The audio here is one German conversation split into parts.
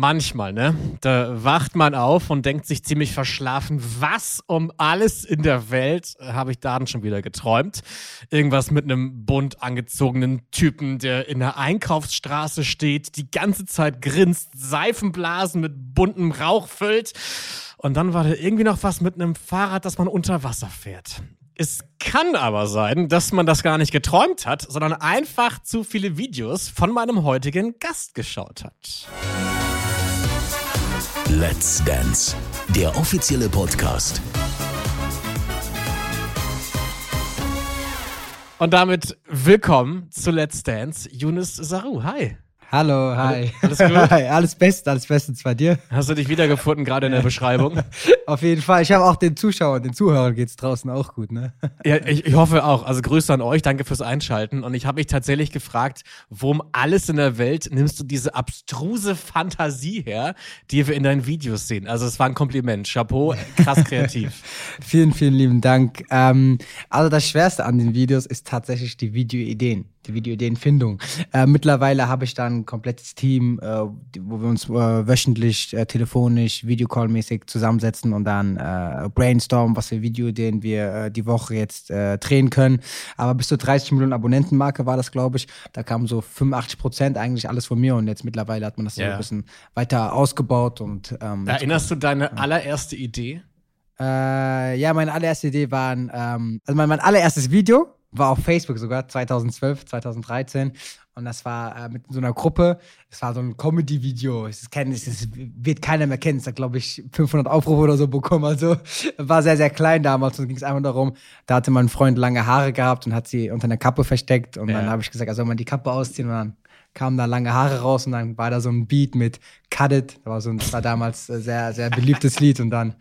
Manchmal, ne? Da wacht man auf und denkt sich ziemlich verschlafen, was um alles in der Welt habe ich da denn schon wieder geträumt? Irgendwas mit einem bunt angezogenen Typen, der in der Einkaufsstraße steht, die ganze Zeit grinst, Seifenblasen mit buntem Rauch füllt. Und dann war da irgendwie noch was mit einem Fahrrad, das man unter Wasser fährt. Es kann aber sein, dass man das gar nicht geträumt hat, sondern einfach zu viele Videos von meinem heutigen Gast geschaut hat. Let's Dance, der offizielle Podcast. Und damit willkommen zu Let's Dance, Younes Zarou. Hi. Hallo, hi. Alles gut? Hi, alles bestens bei dir. Hast du dich wiedergefunden, gerade in der Beschreibung? Auf jeden Fall. Ich habe auch den Zuhörern geht's draußen auch gut, ne? Ja, ich hoffe auch. Also Grüße an euch, danke fürs Einschalten. Und ich habe mich tatsächlich gefragt, wo um alles in der Welt nimmst du diese abstruse Fantasie her, die wir in deinen Videos sehen? Also es war ein Kompliment. Chapeau, krass kreativ. Vielen, vielen lieben Dank. Also das Schwerste an den Videos ist tatsächlich die Videoideenfindung. Mittlerweile habe ich da ein komplettes Team, wo wir uns wöchentlich, telefonisch, videocallmäßig zusammensetzen und dann brainstormen, was für Videoideen wir die Woche jetzt drehen können. Aber bis zur 30 Millionen Abonnentenmarke war das, glaube ich. Da kamen so 85% eigentlich alles von mir und jetzt mittlerweile hat man das so ein bisschen weiter ausgebaut. Und erinnerst du deine allererste Idee? Meine allererste Idee war mein allererstes Video war auf Facebook sogar, 2012, 2013. Und das war mit so einer Gruppe. Es war so ein Comedy-Video. Es wird keiner mehr kennen. Es hat, glaube ich, 500 Aufrufe oder so bekommen. Also war sehr, sehr klein damals. Und ging es einfach darum, da hatte mein Freund lange Haare gehabt und hat sie unter einer Kappe versteckt. Und dann habe ich gesagt, also soll man die Kappe ausziehen. Und dann kamen da lange Haare raus. Und dann war da so ein Beat mit Cut It. Das war damals ein sehr, sehr beliebtes Lied. Und dann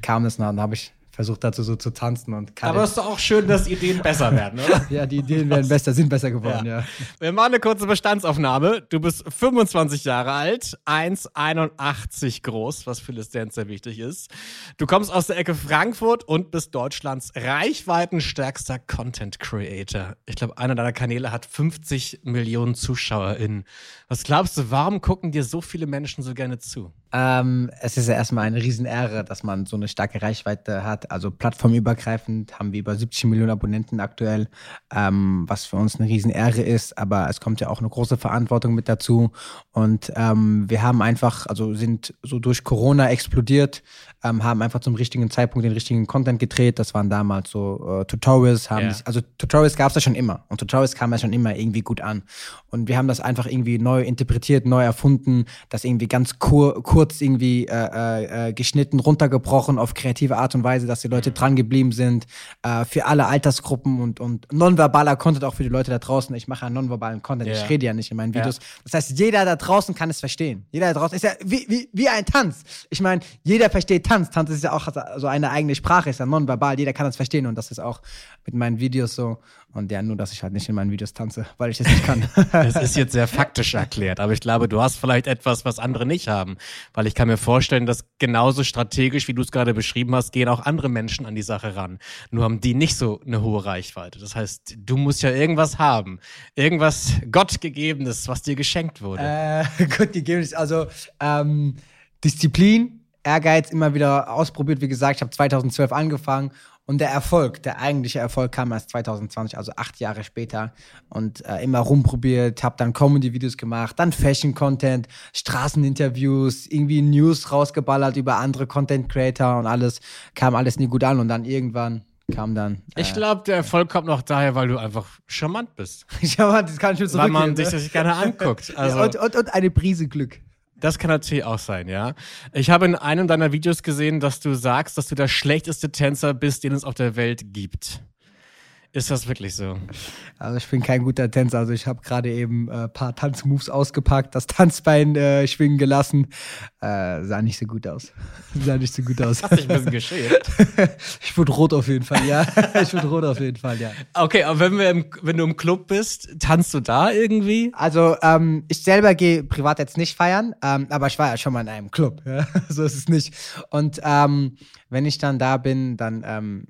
kam das nach und habe ich versucht dazu so zu tanzen und kann. Aber es ist doch auch schön, dass Ideen besser werden, oder? Ja, die Ideen sind besser geworden, ja. Wir machen eine kurze Bestandsaufnahme. Du bist 25 Jahre alt, 1,81 groß, was für Let's Dance sehr wichtig ist. Du kommst aus der Ecke Frankfurt und bist Deutschlands reichweitenstärkster Content Creator. Ich glaube, einer deiner Kanäle hat 50 Millionen ZuschauerInnen. Was glaubst du, warum gucken dir so viele Menschen so gerne zu? Es ist ja erstmal eine Riesenehre, dass man so eine starke Reichweite hat. Also plattformübergreifend haben wir über 70 Millionen Abonnenten aktuell, was für uns eine Riesenehre ist. Aber es kommt ja auch eine große Verantwortung mit dazu. Und wir haben einfach, also sind so durch Corona explodiert, haben einfach zum richtigen Zeitpunkt den richtigen Content gedreht. Das waren damals so Tutorials. Tutorials gab es ja schon immer. Und Tutorials kamen ja schon immer irgendwie gut an. Und wir haben das einfach irgendwie neu interpretiert, neu erfunden, das irgendwie ganz kurz irgendwie geschnitten, runtergebrochen auf kreative Art und Weise, dass die Leute dran geblieben sind, für alle Altersgruppen und nonverbaler Content auch für die Leute da draußen. Ich mache ja nonverbalen Content, ich rede ja nicht in meinen Videos. Das heißt, jeder da draußen kann es verstehen. Jeder da draußen ist ja wie ein Tanz. Ich meine, jeder versteht Tanz. Tanz ist ja auch so eine eigene Sprache, ist ja nonverbal, jeder kann das verstehen und das ist auch mit meinen Videos so. Und nur, dass ich halt nicht in meinen Videos tanze, weil ich das nicht kann. Das ist jetzt sehr faktisch erklärt, aber ich glaube, du hast vielleicht etwas, was andere nicht haben. Weil ich kann mir vorstellen, dass genauso strategisch, wie du es gerade beschrieben hast, gehen auch andere Menschen an die Sache ran. Nur haben die nicht so eine hohe Reichweite. Das heißt, du musst ja irgendwas haben. Irgendwas Gottgegebenes, was dir geschenkt wurde. Gottgegebenes, also Disziplin, Ehrgeiz, immer wieder ausprobiert. Wie gesagt, ich habe 2012 angefangen. Und der eigentliche Erfolg kam erst 2020, also 8 Jahre später. Und immer rumprobiert, hab dann Comedy-Videos gemacht, dann Fashion-Content, Straßeninterviews, irgendwie News rausgeballert über andere Content-Creator und alles. Kam alles nie gut an und dann irgendwann kam dann... ich glaube, der Erfolg kommt noch daher, weil du einfach charmant bist. Charmant, das kann ich mir zurückgeben. Weil man sich das gerne anguckt. Also. Und eine Prise Glück. Das kann natürlich auch sein, ja. Ich habe in einem deiner Videos gesehen, dass du sagst, dass du der schlechteste Tänzer bist, den es auf der Welt gibt. Ist das wirklich so? Also ich bin kein guter Tänzer. Also ich habe gerade eben ein paar Tanzmoves ausgepackt, das Tanzbein schwingen gelassen. Sah nicht so gut aus. Hat sich ein bisschen geschält. Ich wurde rot auf jeden Fall, ja. Okay, aber wenn du im Club bist, tanzt du da irgendwie? Also ich selber gehe privat jetzt nicht feiern, aber ich war ja schon mal in einem Club. Ja? So ist es nicht. Und wenn ich dann da bin, dann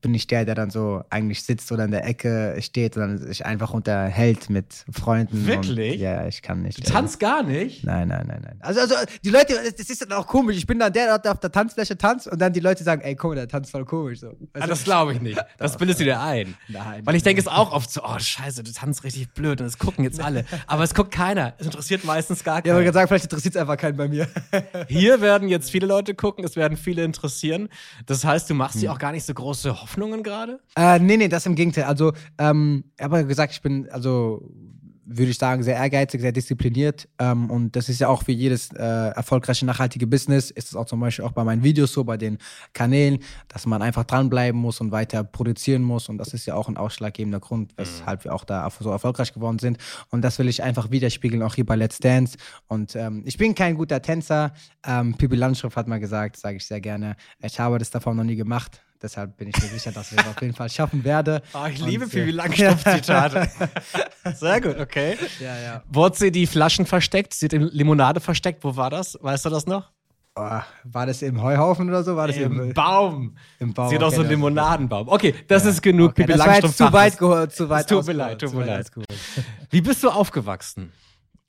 bin ich der dann so eigentlich sitzt sitzt oder in der Ecke steht, sondern sich einfach unterhält mit Freunden. Wirklich? Und, ja, ich kann nicht. Du tanzt gar nicht? Nein. Also die Leute, das ist dann auch komisch. Ich bin dann der auf der Tanzfläche tanzt und dann die Leute sagen, ey, guck mal, der tanzt voll komisch. So. Also, das glaube ich nicht. Das bildest du dir ein. Nein. Weil ich denke es auch oft so, oh, scheiße, du tanzt richtig blöd und das gucken jetzt alle. Aber es guckt keiner. Es interessiert meistens gar keinen. Ja, aber ich kann sagen, vielleicht interessiert es einfach keinen bei mir. Hier werden jetzt viele Leute gucken, es werden viele interessieren. Das heißt, du machst dir auch gar nicht so große Hoffnungen gerade? Nee, das im Gegenteil. Also, ich habe ja gesagt, ich bin, also, würde ich sagen, sehr ehrgeizig, sehr diszipliniert. Und das ist ja auch für jedes erfolgreiche, nachhaltige Business, ist es auch zum Beispiel auch bei meinen Videos so, bei den Kanälen, dass man einfach dranbleiben muss und weiter produzieren muss. Und das ist ja auch ein ausschlaggebender Grund, weshalb wir auch da so erfolgreich geworden sind. Und das will ich einfach widerspiegeln, auch hier bei Let's Dance. Und ich bin kein guter Tänzer. Bibi Landschoff hat mal gesagt, sage ich sehr gerne, ich habe das davon noch nie gemacht. Deshalb bin ich mir sicher, dass ich es auf jeden Fall schaffen werde. Oh, ich liebe Bibi Landschoff-Zitate. Sehr gut, okay. Ja. Wo hat sie die Flaschen versteckt? Sie hat die Limonade versteckt. Wo war das? Weißt du das noch? Oh, war das im Heuhaufen oder so? War das im Baum. Im Baum. Sie hat auch so einen Limonadenbaum. Okay, das ist genug. Okay, Bibi Landschoff. Zu weit. Tut mir leid. Wie bist du aufgewachsen?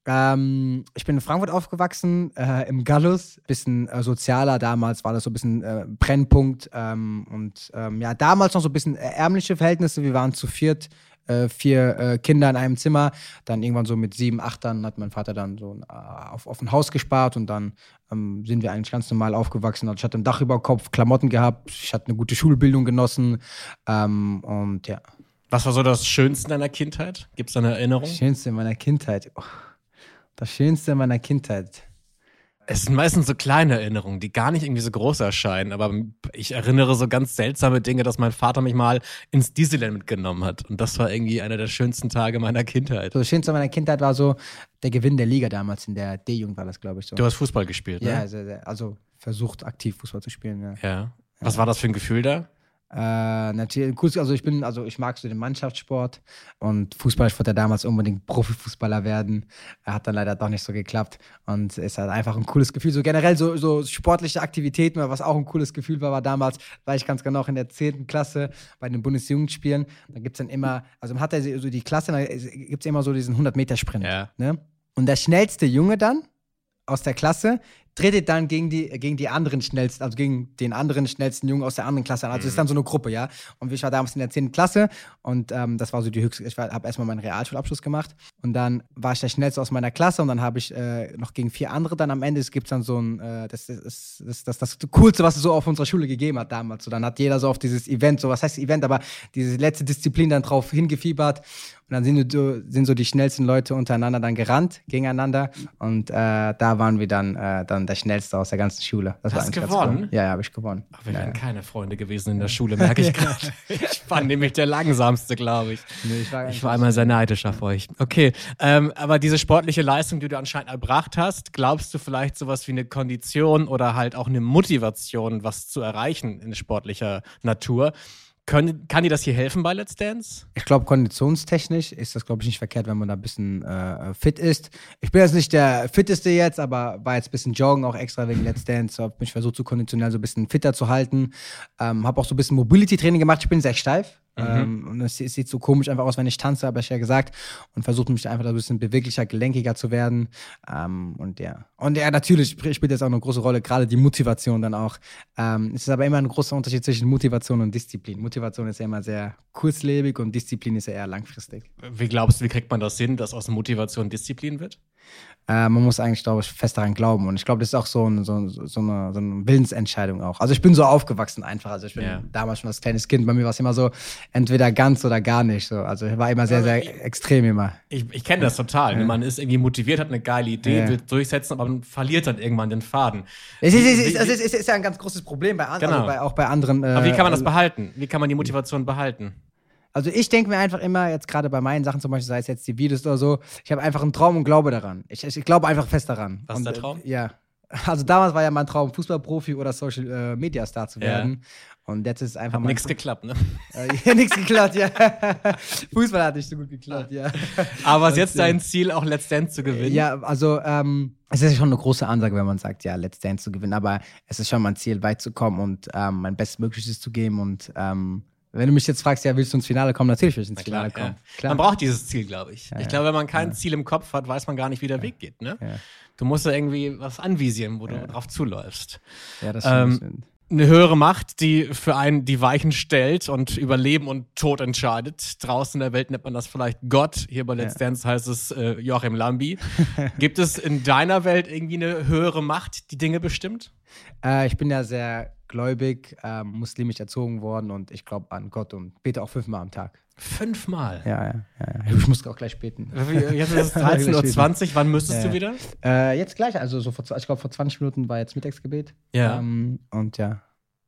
Ich bin in Frankfurt aufgewachsen, im Gallus, bisschen sozialer, damals war das so ein bisschen Brennpunkt und ja, damals noch so ein bisschen ärmliche Verhältnisse, wir waren zu viert, 4 Kinder in einem Zimmer, dann irgendwann so mit 7, 8 hat mein Vater dann so auf ein Haus gespart und dann sind wir eigentlich ganz normal aufgewachsen. Also ich hatte ein Dach über dem Kopf, Klamotten gehabt, ich hatte eine gute Schulbildung genossen und ja. Was war so das Schönste in deiner Kindheit? Gibt es da eine Erinnerung? Das Schönste in meiner Kindheit? Oh. Das Schönste meiner Kindheit. Es sind meistens so kleine Erinnerungen, die gar nicht irgendwie so groß erscheinen, aber ich erinnere so ganz seltsame Dinge, dass mein Vater mich mal ins Disneyland mitgenommen hat und das war irgendwie einer der schönsten Tage meiner Kindheit. So, das Schönste meiner Kindheit war so der Gewinn der Liga damals, in der D-Jugend war das, glaube ich, so. Du hast Fußball gespielt, ne? Ja, also versucht aktiv Fußball zu spielen, ja. Was war das für ein Gefühl da? Natürlich, also ich mag so den Mannschaftssport und Fußball, ich wollte ja damals unbedingt Profifußballer werden, hat dann leider doch nicht so geklappt und ist halt einfach ein cooles Gefühl, so generell so sportliche Aktivitäten, was auch ein cooles Gefühl war damals, war ich ganz genau in der 10. Klasse bei den Bundesjugendspielen, da gibt's dann immer, also man hat ja so die Klasse, da gibt's immer so diesen 100-Meter-Sprint, ja. Ne? Und der schnellste Junge dann aus der Klasse tretet dann gegen den anderen schnellsten Jungen aus der anderen Klasse an. Also ist dann so eine Gruppe, ja. Und ich war damals in der 10. Klasse und das war so die höchste, ich habe erstmal meinen Realschulabschluss gemacht und dann war ich der Schnellste aus meiner Klasse und dann habe ich noch gegen 4 andere dann am Ende, es gibt dann so ein, das Coolste, was es so auf unserer Schule gegeben hat damals. So, dann hat jeder so auf dieses Event, so was heißt Event, aber diese letzte Disziplin dann drauf hingefiebert und dann sind so die schnellsten Leute untereinander dann gerannt, gegeneinander und da waren wir dann der Schnellste aus der ganzen Schule. Hast du gewonnen? Cool. Ja, habe ich gewonnen. Aber wir wären keine Freunde gewesen in der Schule, merke ich gerade. Ich war nämlich der Langsamste, glaube ich. Nee, ich war einmal sehr neidisch auf euch. Okay, aber diese sportliche Leistung, die du anscheinend erbracht hast, glaubst du vielleicht sowas wie eine Kondition oder halt auch eine Motivation, was zu erreichen in sportlicher Natur? Kann dir das hier helfen bei Let's Dance? Ich glaube, konditionstechnisch ist das, glaube ich, nicht verkehrt, wenn man da ein bisschen fit ist. Ich bin jetzt nicht der Fitteste jetzt, aber war jetzt ein bisschen joggen, auch extra wegen Let's Dance. Habe mich versucht, so konditionell so ein bisschen fitter zu halten. Habe auch so ein bisschen Mobility-Training gemacht. Ich bin sehr steif. Und es sieht so komisch einfach aus, wenn ich tanze, habe ich ja gesagt. Und versuche mich einfach ein bisschen beweglicher, gelenkiger zu werden. Und natürlich spielt das auch eine große Rolle, gerade die Motivation dann auch. Es ist aber immer ein großer Unterschied zwischen Motivation und Disziplin. Motivation ist ja immer sehr kurzlebig und Disziplin ist ja eher langfristig. Wie glaubst du, wie kriegt man das hin, dass aus Motivation Disziplin wird? Man muss eigentlich, glaube ich, fest daran glauben. Und ich glaube, das ist auch so eine Willensentscheidung auch. Also ich bin so aufgewachsen einfach. Also ich bin damals schon als kleines Kind. Bei mir war es immer so, entweder ganz oder gar nicht. So. Also ich war immer sehr, sehr extrem immer. Ich kenne das total. Ja. Man ist irgendwie motiviert, hat eine geile Idee, will durchsetzen, aber man verliert dann irgendwann den Faden. Es ist ja ein ganz großes Problem bei anderen, genau. Also auch bei anderen. Aber wie kann man das behalten? Wie kann man die Motivation behalten? Also ich denke mir einfach immer, jetzt gerade bei meinen Sachen zum Beispiel, sei es jetzt die Videos oder so, ich habe einfach einen Traum und glaube daran. Ich glaube einfach fest daran. Was ist der Traum? Ja. Also damals war ja mein Traum, Fußballprofi oder Social-Media-Star zu werden. Und jetzt ist es einfach mal... Nichts geklappt, ne? Nichts geklappt, ja. Fußball hat nicht so gut geklappt, ja. Aber ist jetzt dein Ziel, auch Let's Dance zu gewinnen? Ja, also... es ist schon eine große Ansage, wenn man sagt, ja, Let's Dance zu gewinnen. Aber es ist schon mein Ziel, weit zu kommen und mein Bestmögliches zu geben und... Wenn du mich jetzt fragst, ja, willst du ins Finale kommen? Natürlich will ich ins Finale kommen. Ja. Klar. Man braucht dieses Ziel, glaube ich. Ja, ich glaube, wenn man kein Ziel im Kopf hat, weiß man gar nicht, wie der Weg geht. Ne? Ja. Du musst da irgendwie was anvisieren, wo du drauf zuläufst. Ja, das stimmt. Eine höhere Macht, die für einen die Weichen stellt und über Leben und Tod entscheidet. Draußen in der Welt nennt man das vielleicht Gott. Hier bei Let's Dance heißt es Joachim Llambi. Gibt es in deiner Welt irgendwie eine höhere Macht, die Dinge bestimmt? Ich bin ja sehr gläubig, muslimisch erzogen worden und ich glaube an Gott und bete auch 5-mal am Tag. 5-mal? Ja. Ich muss auch gleich beten. Jetzt ist es 13:20 Uhr, wann müsstest du wieder? Jetzt gleich, also so vor 20 Minuten war jetzt Mittagsgebet. Ja. Und ja.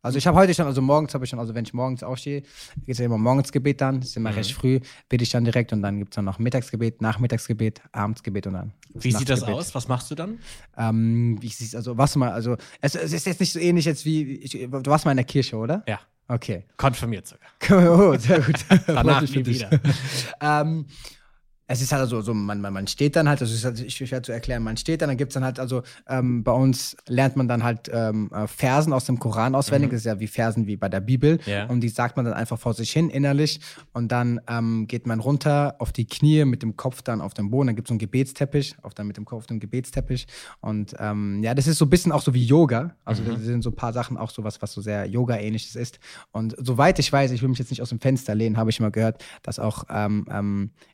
Also ich habe heute schon, also morgens habe ich schon, also wenn ich morgens aufstehe, geht es ja immer morgens Gebet dann, ist immer recht früh, bete ich dann direkt und dann gibt es dann noch Mittagsgebet, Nachmittagsgebet, Abendsgebet und dann. Wie sieht das aus? Was machst du dann? Es ist jetzt nicht so ähnlich jetzt wie, du warst mal in der Kirche, oder? Ja. Okay. Konfirmiert sogar. Oh, sehr gut. Danach nie wieder. Es ist halt so man steht dann halt, ich werde zu erklären, man steht dann gibt es dann halt, bei uns lernt man dann halt Versen aus dem Koran auswendig, das ist ja wie Versen wie bei der Bibel, und die sagt man dann einfach vor sich hin innerlich und dann geht man runter auf die Knie mit dem Kopf dann auf den Boden, dann gibt es so einen Gebetsteppich, mit dem Kopf auf dem Gebetsteppich und das ist so ein bisschen auch so wie Yoga, also das sind so ein paar Sachen auch so was so sehr Yoga-ähnliches ist und soweit ich weiß, ich will mich jetzt nicht aus dem Fenster lehnen, habe ich mal gehört, dass auch,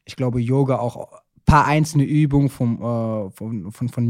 ich glaube Yoga auch ein paar einzelne Übungen von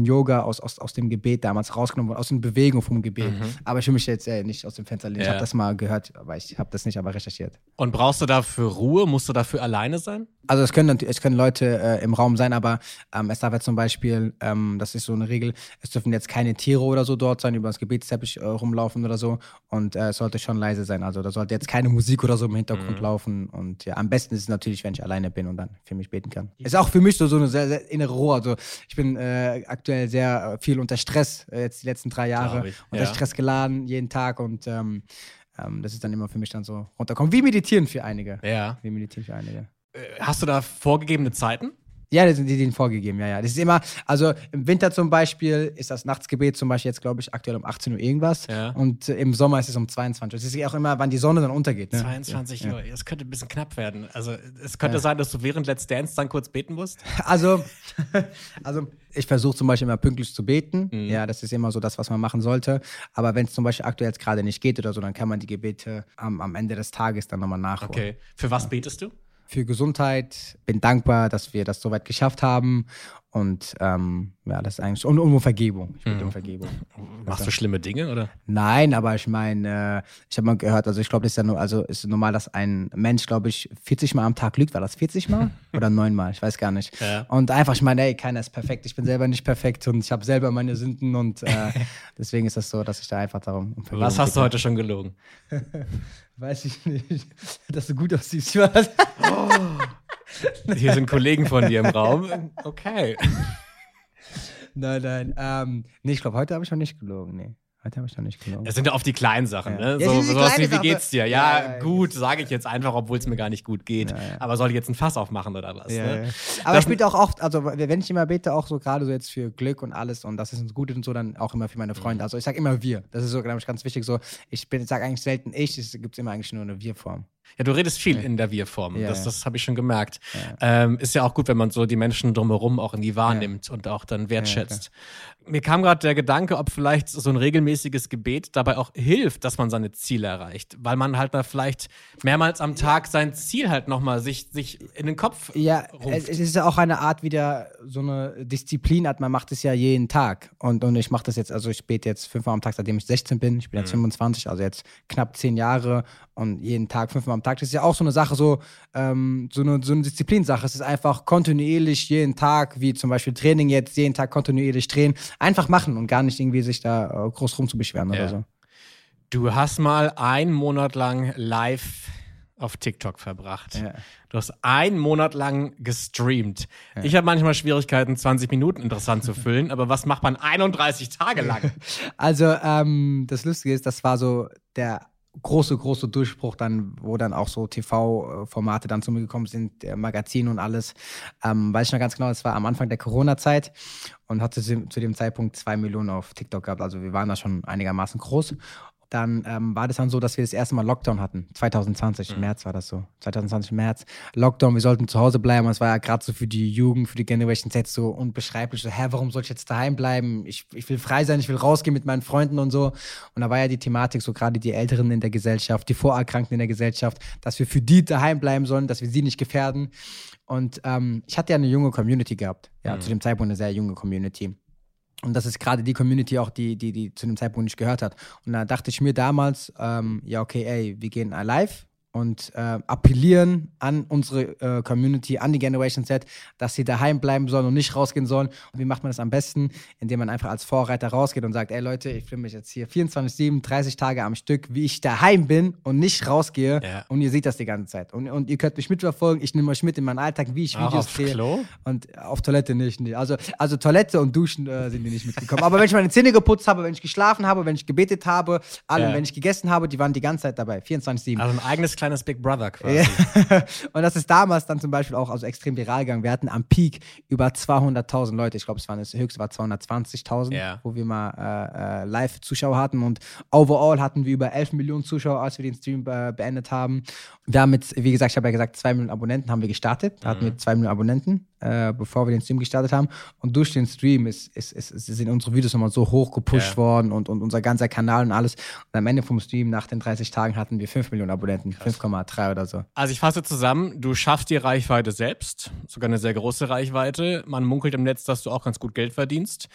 Yoga aus dem Gebet damals rausgenommen wurden, aus den Bewegungen vom Gebet. Aber ich will mich jetzt nicht aus dem Fenster lehnen. Ja. Ich habe das mal gehört, aber ich habe das nicht aber recherchiert. Und brauchst du dafür Ruhe? Musst du dafür alleine sein? Also es können Leute im Raum sein, aber es darf jetzt zum Beispiel, das ist so eine Regel, es dürfen jetzt keine Tiere oder so dort sein, über das Gebetsteppich rumlaufen oder so und es sollte schon leise sein, also da sollte jetzt keine Musik oder so im Hintergrund laufen und ja, am besten ist es natürlich, wenn ich alleine bin und dann für mich beten kann. Ist auch für mich so eine sehr, sehr innere Ruhe, also ich bin aktuell sehr viel unter Stress, jetzt die letzten 3 Jahre, unter Stress geladen, jeden Tag und das ist dann immer für mich dann so runterkommen, wie meditieren für einige. Ja. Wie meditieren für einige. Hast du da vorgegebene Zeiten? Ja, die sind vorgegeben, ja. Das ist immer, also im Winter zum Beispiel ist das Nachtsgebet zum Beispiel jetzt, glaube ich, aktuell um 18 Uhr irgendwas. Ja. Und im Sommer ist es um 22 Uhr. Das ist auch immer, wann die Sonne dann untergeht. Ne? 22 Uhr, das könnte ein bisschen knapp werden. Also es könnte sein, dass du während Let's Dance dann kurz beten musst. Also ich versuche zum Beispiel immer pünktlich zu beten. Ja, das ist immer so das, was man machen sollte. Aber wenn es zum Beispiel aktuell jetzt gerade nicht geht oder so, dann kann man die Gebete am Ende des Tages dann nochmal nachholen. Okay, für was betest du? Für Gesundheit, bin dankbar, dass wir das soweit geschafft haben und das ist eigentlich und um Vergebung. Ich bitte um Vergebung. Machst du schlimme Dinge oder? Nein, aber ich meine, ich habe mal gehört, also ich glaube, das ist ja nur, also ist normal, dass ein Mensch, glaube ich, 40 Mal am Tag lügt. War das 40 Mal oder 9 Mal? Ich weiß gar nicht. Ja. Und einfach, ich meine, keiner ist perfekt. Ich bin selber nicht perfekt und ich habe selber meine Sünden und deswegen ist das so, dass ich da einfach darum um Vergebung. Was hast du heute schon gelogen? Weiß ich nicht, dass du gut aussiehst. Oh. Hier sind Kollegen von dir im Raum. Okay. Nein. Ich glaube, heute habe ich noch nicht gelogen. Es sind ja oft die kleinen Sachen, ne? Ja, wie geht's dir? Ja, gut, sage ich jetzt einfach, obwohl es mir gar nicht gut geht. Ja. Aber soll ich jetzt ein Fass aufmachen oder was? Ja, ne? Aber ich bete auch oft, also wenn ich immer bete, auch so gerade so jetzt für Glück und alles und das ist uns gut und so, dann auch immer für meine Freunde. Also ich sage immer wir. Das ist so, glaube ich, ganz wichtig. So, ich sage eigentlich selten ich, es gibt immer eigentlich nur eine Wir-Form. Ja, du redest viel in der Wir-Form. Ja, das habe ich schon gemerkt. Ja. Ist ja auch gut, wenn man so die Menschen drumherum auch irgendwie wahrnimmt und auch dann wertschätzt. Ja, mir kam gerade der Gedanke, ob vielleicht so ein regelmäßiges Gebet dabei auch hilft, dass man seine Ziele erreicht. Weil man halt mal vielleicht mehrmals am Tag sein Ziel halt nochmal sich in den Kopf ruft. Es ist ja auch eine Art wieder so eine Disziplinart. Man macht es ja jeden Tag. Und ich mache das jetzt, also ich bete jetzt 5-mal am Tag, seitdem ich 16 bin. Ich bin jetzt 25, also jetzt knapp 10 Jahre und jeden Tag 5-mal am Tag. Das ist ja auch so eine Sache, so eine Disziplinsache. Es ist einfach kontinuierlich jeden Tag, wie zum Beispiel Training jetzt, jeden Tag kontinuierlich trainen. Einfach machen und gar nicht irgendwie sich da groß rumzubeschweren oder so. Du hast mal 1 Monat lang live auf TikTok verbracht. Ja. Du hast 1 Monat lang gestreamt. Ja. Ich habe manchmal Schwierigkeiten, 20 Minuten interessant zu füllen, aber was macht man 31 Tage lang? Also, das Lustige ist, das war so der große Durchbruch dann, wo dann auch so TV-Formate dann zu mir gekommen sind, Magazine und alles. Weiß ich noch ganz genau, das war am Anfang der Corona-Zeit und hatte zu dem Zeitpunkt 2 Millionen auf TikTok gehabt. Also wir waren da schon einigermaßen groß. dann war das dann so, dass wir das erste Mal Lockdown hatten. 2020, im März war das so. 2020 im März, Lockdown, wir sollten zu Hause bleiben. Und es war ja gerade so für die Jugend, für die Generation Z so unbeschreiblich. So, hä, warum soll ich jetzt daheim bleiben? Ich will frei sein, ich will rausgehen mit meinen Freunden und so. Und da war ja die Thematik so, gerade die Älteren in der Gesellschaft, die Vorerkrankten in der Gesellschaft, dass wir für die daheim bleiben sollen, dass wir sie nicht gefährden. Und ich hatte ja eine junge Community gehabt. Ja, zu dem Zeitpunkt eine sehr junge Community. Und das ist gerade die Community auch, die zu dem Zeitpunkt nicht gehört hat. Und da dachte ich mir damals, ja okay, ey, wir gehen live und appellieren an unsere Community, an die Generation Z, dass sie daheim bleiben sollen und nicht rausgehen sollen. Und wie macht man das am besten? Indem man einfach als Vorreiter rausgeht und sagt, ey Leute, ich filme mich jetzt hier 24/7, 30 Tage am Stück, wie ich daheim bin und nicht rausgehe. Ja. Und ihr seht das die ganze Zeit. Und ihr könnt mich mitverfolgen, ich nehme euch mit in meinen Alltag, wie ich auch Videos drehe. Auf Klo? Und auf Toilette nicht. Also Toilette und Duschen sind die nicht mitgekommen. Aber wenn ich meine Zähne geputzt habe, wenn ich geschlafen habe, wenn ich gebetet habe, alle, wenn ich gegessen habe, die waren die ganze Zeit dabei, 24/7. Also ein eigenes kleines Big Brother quasi. Ja. Und das ist damals dann zum Beispiel auch also extrem viral gegangen. Wir hatten am Peak über 200.000 Leute. Ich glaube, das höchste war 220.000, wo wir mal Live-Zuschauer hatten. Und overall hatten wir über 11 Millionen Zuschauer, als wir den Stream beendet haben. Damit, wie gesagt, ich habe ja gesagt, 2 Millionen Abonnenten haben wir gestartet. Da hatten wir 2 Millionen Abonnenten, bevor wir den Stream gestartet haben. Und durch den Stream sind unsere Videos nochmal so hoch gepusht worden und unser ganzer Kanal und alles. Und am Ende vom Stream, nach den 30 Tagen, hatten wir 5 Millionen Abonnenten. Krass. 5,3 oder so. Also ich fasse zusammen, du schaffst die Reichweite selbst, sogar eine sehr große Reichweite. Man munkelt im Netz, dass du auch ganz gut Geld verdienst.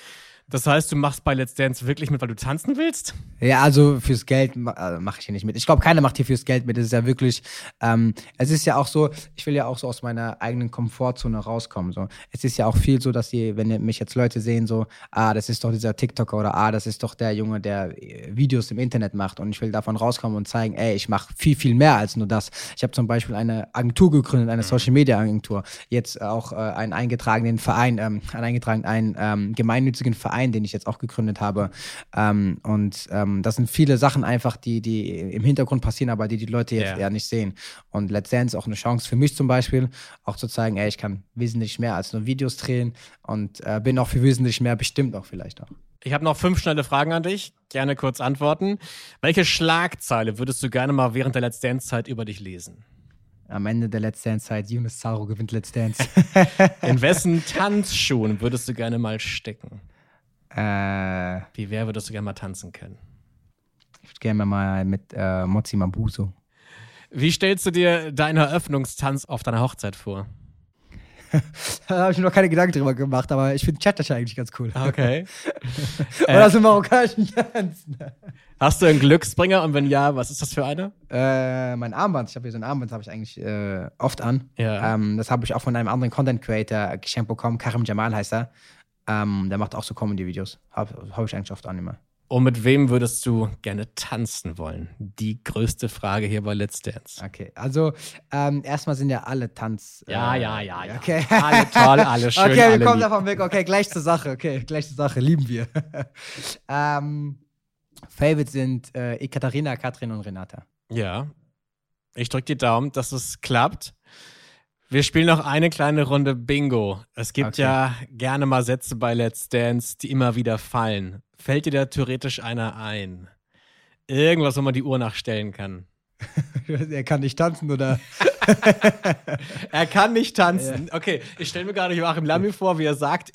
Das heißt, du machst bei Let's Dance wirklich mit, weil du tanzen willst? Ja, also fürs Geld mache ich hier nicht mit. Ich glaube, keiner macht hier fürs Geld mit. Es ist ja wirklich, es ist ja auch so, ich will ja auch so aus meiner eigenen Komfortzone rauskommen. So. Es ist ja auch viel so, dass wenn mich jetzt Leute sehen, so, das ist doch dieser TikToker oder das ist doch der Junge, der Videos im Internet macht. Und ich will davon rauskommen und zeigen, ey, ich mache viel, viel mehr als nur das. Ich habe zum Beispiel eine Agentur gegründet, eine Social-Media-Agentur. Jetzt auch einen eingetragenen Verein, einen gemeinnützigen Verein, den ich jetzt auch gegründet habe. Das sind viele Sachen einfach, die im Hintergrund passieren, aber die Leute jetzt eher nicht sehen. Und Let's Dance auch eine Chance für mich zum Beispiel, auch zu zeigen, ey, ich kann wesentlich mehr als nur Videos drehen und bin auch für wesentlich mehr bestimmt auch vielleicht auch. Ich habe noch 5 schnelle Fragen an dich. Gerne kurz antworten. Welche Schlagzeile würdest du gerne mal während der Let's Dance-Zeit über dich lesen? Am Ende der Let's Dance-Zeit, Younes Zarou gewinnt Let's Dance. In wessen Tanzschuhen würdest du gerne mal stecken? Wie würdest du gerne mal tanzen können? Ich würde gerne mal mit Mozi Mabuso. Wie stellst du dir deinen Eröffnungstanz auf deiner Hochzeit vor? Da habe ich mir noch keine Gedanken drüber gemacht, aber ich finde Cha-Cha-Cha eigentlich ganz cool. Okay. Oder so marokkanischen Tanzen. Hast du einen Glücksbringer und wenn ja, was ist das für einer? Mein Armband. Ich habe hier so ein Armband, das habe ich eigentlich oft an. Ja. Das habe ich auch von einem anderen Content-Creator geschenkt bekommen. Karim Jamal heißt er. Der macht auch so Comedy-Videos. Hab ich eigentlich oft an immer. Und mit wem würdest du gerne tanzen wollen? Die größte Frage hier bei Let's Dance. Okay, also erstmal sind ja alle Tanz... Ja. Okay. Alle toll, alle schön, okay, wir kommen davon weg. Okay, gleich zur Sache. Lieben wir. Favorites sind Ekaterina, Kathrin und Renata. Ja, ich drücke die Daumen, dass es klappt. Wir spielen noch eine kleine Runde Bingo. Es gibt ja gerne mal Sätze bei Let's Dance, die immer wieder fallen. Fällt dir da theoretisch einer ein? Irgendwas, wo man die Uhr nachstellen kann. Er kann nicht tanzen, oder? Er kann nicht tanzen. Okay, ich stelle mir gerade Joachim Llambi vor, wie er sagt,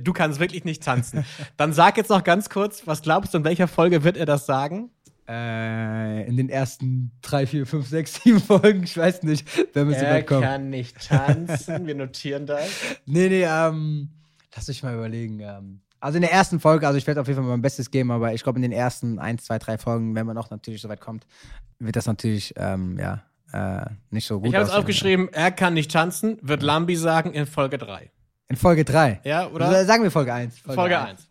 du kannst wirklich nicht tanzen. Dann sag jetzt noch ganz kurz, was glaubst du, in welcher Folge wird er das sagen? In den ersten 3, 4, 5, 6, 7 Folgen, ich weiß nicht, wenn wir so weit kommen. Er kann nicht tanzen, wir notieren das. Nee, lass mich mal überlegen. Also in der ersten Folge, also ich werde auf jeden Fall mein Bestes geben, aber ich glaube in den ersten 1, 2, 3 Folgen, wenn man auch natürlich so weit kommt, wird das natürlich, nicht so gut. Ich habe es aufgeschrieben, er kann nicht tanzen, wird Llambi sagen in Folge 3. In Folge 3? Ja, oder? Also sagen wir Folge 1. Folge 1.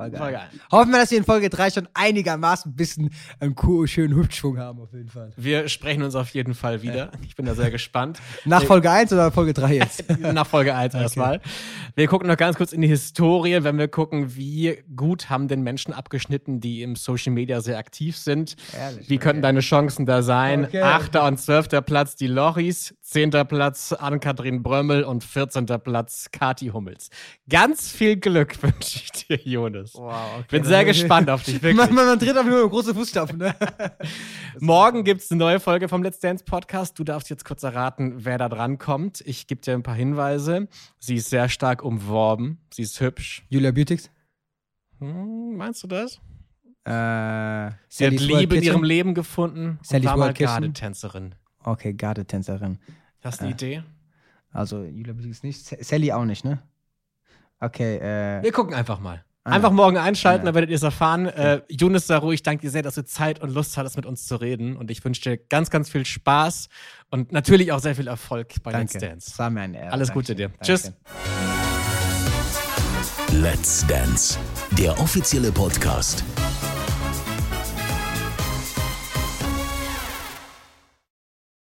Hoffen wir, dass wir in Folge 3 schon einigermaßen ein bisschen einen schönen Hüftschwung haben, auf jeden Fall. Wir sprechen uns auf jeden Fall wieder. Ja. Ich bin da sehr gespannt. Nach Folge 1 oder Folge 3 jetzt? Nach Folge 1 erstmal. Wir gucken noch ganz kurz in die Historie, wenn wir gucken, wie gut haben denn Menschen abgeschnitten, die im Social Media sehr aktiv sind. Ehrlich, wie könnten deine Chancen da sein? 8. und 12. Platz die Lochis, 10. Platz Ann-Kathrin Brömmel und 14. Platz Kathi Hummels. Hummels. Ganz viel Glück wünsche ich dir, Younes. Wow, okay. Bin sehr gespannt auf dich, wirklich. Man tritt auf nur große Fußstapfen, ne? Morgen gibt es eine neue Folge vom Let's Dance Podcast. Du darfst jetzt kurz erraten, wer da dran kommt. Ich gebe dir ein paar Hinweise. Sie ist sehr stark umworben. Sie ist hübsch. Julia Beautx? Meinst du das? Sie hat Liebe in ihrem Leben gefunden. Sally war mal Gardetänzerin. Okay, Gardetänzerin. Hast du eine Idee? Also, Julia Beautx nicht. Sally auch nicht, ne? Okay, wir gucken einfach mal. Einfach morgen einschalten, dann werdet ihr es erfahren. Younes Zarou, ich danke dir sehr, dass du Zeit und Lust hattest, mit uns zu reden. Und ich wünsche dir ganz, ganz viel Spaß und natürlich auch sehr viel Erfolg bei Let's Dance. Das war mir eine Ehre. Alles Gute dir. Danke. Tschüss. Let's Dance, der offizielle Podcast.